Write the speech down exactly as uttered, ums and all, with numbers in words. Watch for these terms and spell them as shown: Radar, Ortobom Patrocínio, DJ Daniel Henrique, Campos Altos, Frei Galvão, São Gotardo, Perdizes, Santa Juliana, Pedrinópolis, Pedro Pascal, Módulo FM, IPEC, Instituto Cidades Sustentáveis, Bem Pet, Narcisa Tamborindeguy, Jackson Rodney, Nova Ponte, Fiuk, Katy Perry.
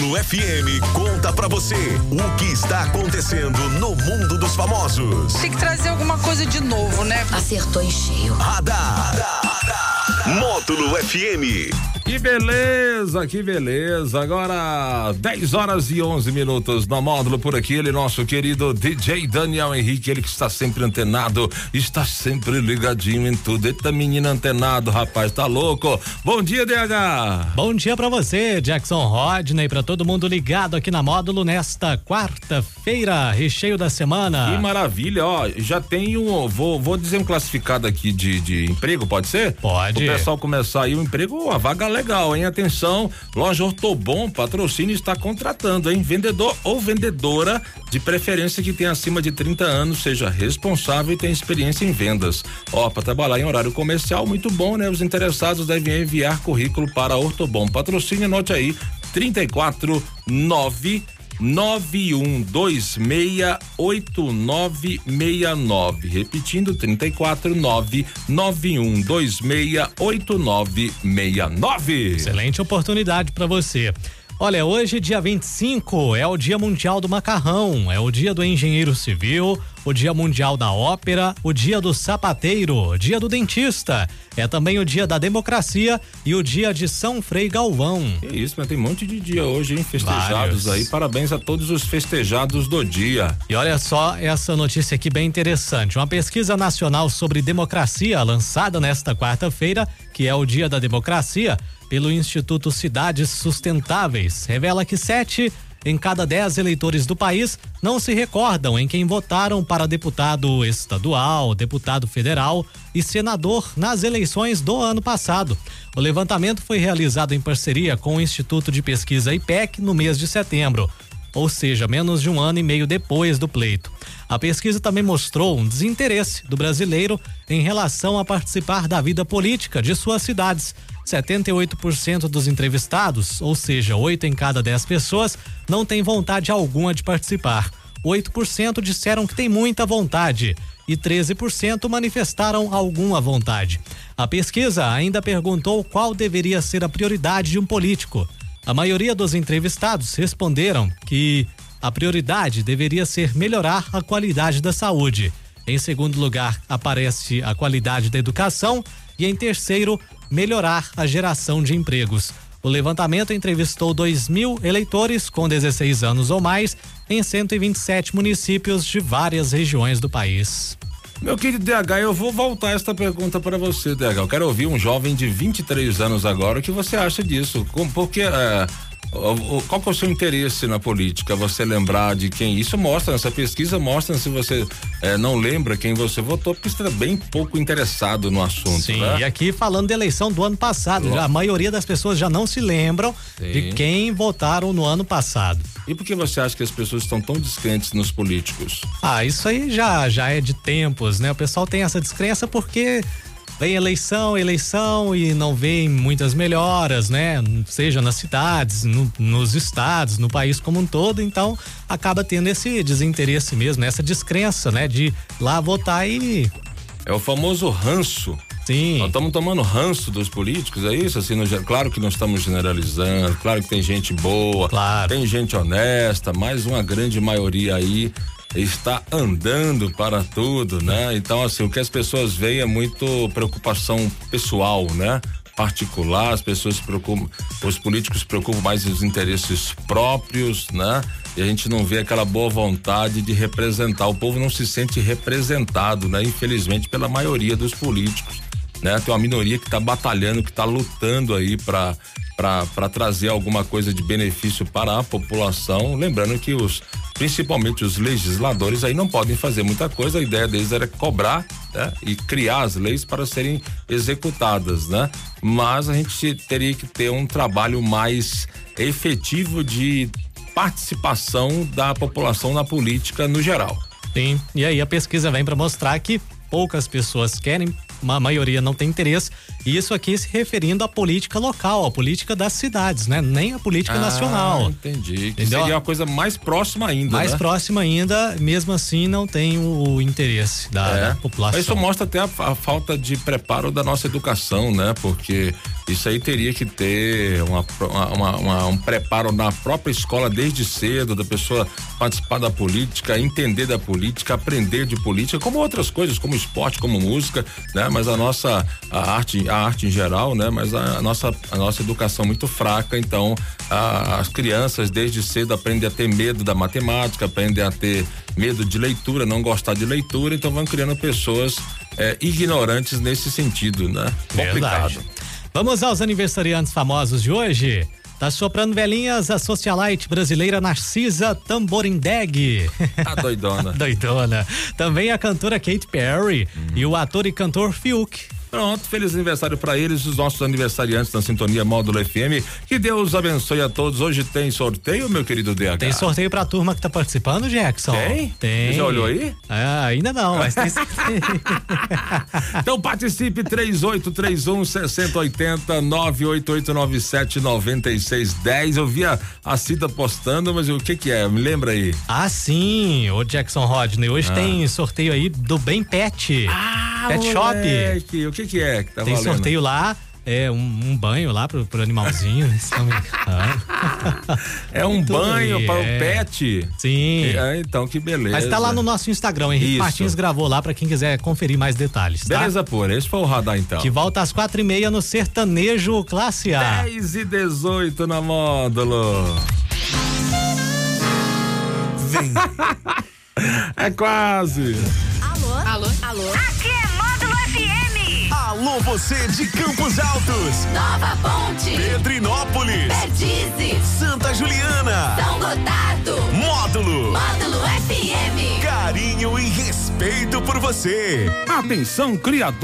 No F M conta pra você o que está acontecendo no mundo dos famosos. Tem que trazer alguma coisa de novo, né? Acertou em cheio. Radar. Radar. Radar. Módulo F M. Que beleza, que beleza. Agora, dez horas e onze minutos na Módulo por aqui. Ele, nosso querido D J Daniel Henrique, ele que está sempre antenado, está sempre ligadinho em tudo. Eita, menino antenado, rapaz, tá louco. Bom dia, D H. Bom dia pra você, Jackson Rodney, pra todo mundo ligado aqui na Módulo nesta quarta-feira, recheio da semana. Que maravilha, ó. Já tem um, vou, vou dizer um classificado aqui de, de emprego, pode ser? Pode. O pessoal começar aí o emprego, a vaga legal, hein? Atenção, loja Ortobom Patrocínio está contratando, hein? Vendedor ou vendedora de preferência que tenha acima de trinta anos, seja responsável e tenha experiência em vendas. Ó, para trabalhar em horário comercial, muito bom, né? Os interessados devem enviar currículo para Ortobom Patrocínio, anote aí, trinta e quatro nove nove um dois seis oito nove seis nove. Repetindo, trinta e quatro nove nove um dois seis oito nove seis nove. Excelente oportunidade para você. Olha, hoje, dia vinte e cinco, é o Dia Mundial do Macarrão, é o Dia do Engenheiro Civil, o Dia Mundial da Ópera, o Dia do Sapateiro, o Dia do Dentista, é também o Dia da Democracia e o Dia de São Frei Galvão. É isso, mas tem um monte de dia hoje, hein? Festejados. Vários. Aí, parabéns a todos os festejados do dia. E olha só essa notícia aqui bem interessante, uma pesquisa nacional sobre democracia lançada nesta quarta-feira, que é o Dia da Democracia, pelo Instituto Cidades Sustentáveis, revela que sete em cada dez eleitores do país não se recordam em quem votaram para deputado estadual, deputado federal e senador nas eleições do ano passado. O levantamento foi realizado em parceria com o Instituto de Pesquisa I P E C no mês de setembro, ou seja, menos de um ano e meio depois do pleito. A pesquisa também mostrou um desinteresse do brasileiro em relação a participar da vida política de suas cidades. setenta e oito por cento dos entrevistados, ou seja, oito em cada dez pessoas, não têm vontade alguma de participar. oito por cento disseram que têm muita vontade e treze por cento manifestaram alguma vontade. A pesquisa ainda perguntou qual deveria ser a prioridade de um político. A maioria dos entrevistados responderam que a prioridade deveria ser melhorar a qualidade da saúde. Em segundo lugar, aparece a qualidade da educação e, em terceiro, melhorar a geração de empregos. O levantamento entrevistou dois mil eleitores com dezesseis anos ou mais em cento e vinte e sete municípios de várias regiões do país. Meu querido D H, eu vou voltar esta pergunta para você, D H. Eu quero ouvir um jovem de vinte e três anos agora, o que você acha disso? Porque é, qual que é o seu interesse na política? Você lembrar de quem? Isso mostra, essa pesquisa mostra se você é, não lembra quem você votou, porque você está bem pouco interessado no assunto. Sim, né? E aqui falando da eleição do ano passado, já, a maioria das pessoas já não se lembram. Sim. De quem votaram no ano passado. E por que você acha que as pessoas estão tão descrentes nos políticos? Ah, isso aí já, já é de tempos, né? O pessoal tem essa descrença porque vem eleição, eleição e não vem muitas melhoras, né? Seja nas cidades, no, nos estados, no país como um todo, então acaba tendo esse desinteresse mesmo, essa descrença, né? De lá votar e... É o famoso ranço. Sim. Nós estamos tomando ranço dos políticos, é isso? Assim, no, claro que não estamos generalizando, claro que tem gente boa, claro. Tem gente honesta, mas uma grande maioria aí está andando para tudo, né? Então, assim, o que as pessoas veem é muito preocupação pessoal, né? Particular, as pessoas se preocupam, os políticos se preocupam mais dos interesses próprios, né? E a gente não vê aquela boa vontade de representar, o povo não se sente representado, né? Infelizmente, pela maioria dos políticos, né? Tem uma minoria que está batalhando, que está lutando aí para Para, para trazer alguma coisa de benefício para a população, lembrando que os, principalmente os legisladores aí não podem fazer muita coisa, a ideia deles era cobrar, né? E criar as leis para serem executadas, né? Mas a gente teria que ter um trabalho mais efetivo de participação da população na política no geral. Sim, e aí a pesquisa vem para mostrar que poucas pessoas querem, a maioria não tem interesse Isso aqui se referindo à política local, à política das cidades, né? Nem à política ah, nacional. Entendi. Que seria uma coisa mais próxima ainda. Mais né? próxima ainda, mesmo assim não tem o interesse da, é. da população. Isso mostra até a, a falta de preparo da nossa educação, né? Porque isso aí teria que ter uma, uma, uma, um preparo na própria escola desde cedo, da pessoa participar da política, entender da política, aprender de política, como outras coisas, como esporte, como música, né? Mas a nossa a arte, a arte em geral, né? Mas a, a nossa a nossa educação muito fraca, então a, as crianças desde cedo aprendem a ter medo da matemática, aprendem a ter medo de leitura, não gostar de leitura, então vão criando pessoas é, ignorantes nesse sentido, né? Verdade. Complicado. Vamos aos aniversariantes famosos de hoje. Tá soprando velhinhas a socialite brasileira Narcisa Tamborindeguy. A doidona. Doidona. Também a cantora Katy Perry hum. e o ator e cantor Fiuk. Pronto, feliz aniversário para eles, os nossos aniversariantes da Sintonia Módulo F M. Que Deus abençoe a todos. Hoje tem sorteio, meu querido D H? Tem sorteio pra turma que tá participando, Jackson? Tem? Tem. Você já olhou aí? Ah, ainda não, mas tem sorteio. Então participe, três oito três um, seis zero oito zero, nove oito oito nove sete, nove seis um zero. Eu vi a, a Cida postando, mas o que que é? Me lembra aí. Ah, sim, o Jackson Rodney. Hoje ah. tem sorteio aí do Bem Pet. Ah, Pet moleque. Shop. O que que é que tá Tem valendo? Sorteio lá, é um, um banho lá pro, pro animalzinho. É um Muito banho aí, para é. o pet? Sim. É, então, que beleza. Mas tá lá no nosso Instagram, Henrique Isso. Martins gravou lá pra quem quiser conferir mais detalhes, tá? Beleza, pô, esse foi o radar então. Que volta às quatro e meia no Sertanejo Classe A. dez e dezoito na Módulo. Vem. É quase. Alô? Alô? Alô? Aqui é Módulo F M. Alô, você de Campos Altos, Nova Ponte, Pedrinópolis, Perdizes, Santa Juliana, São Gotardo, Módulo, Módulo F M. Carinho e respeito por você. Atenção, criador.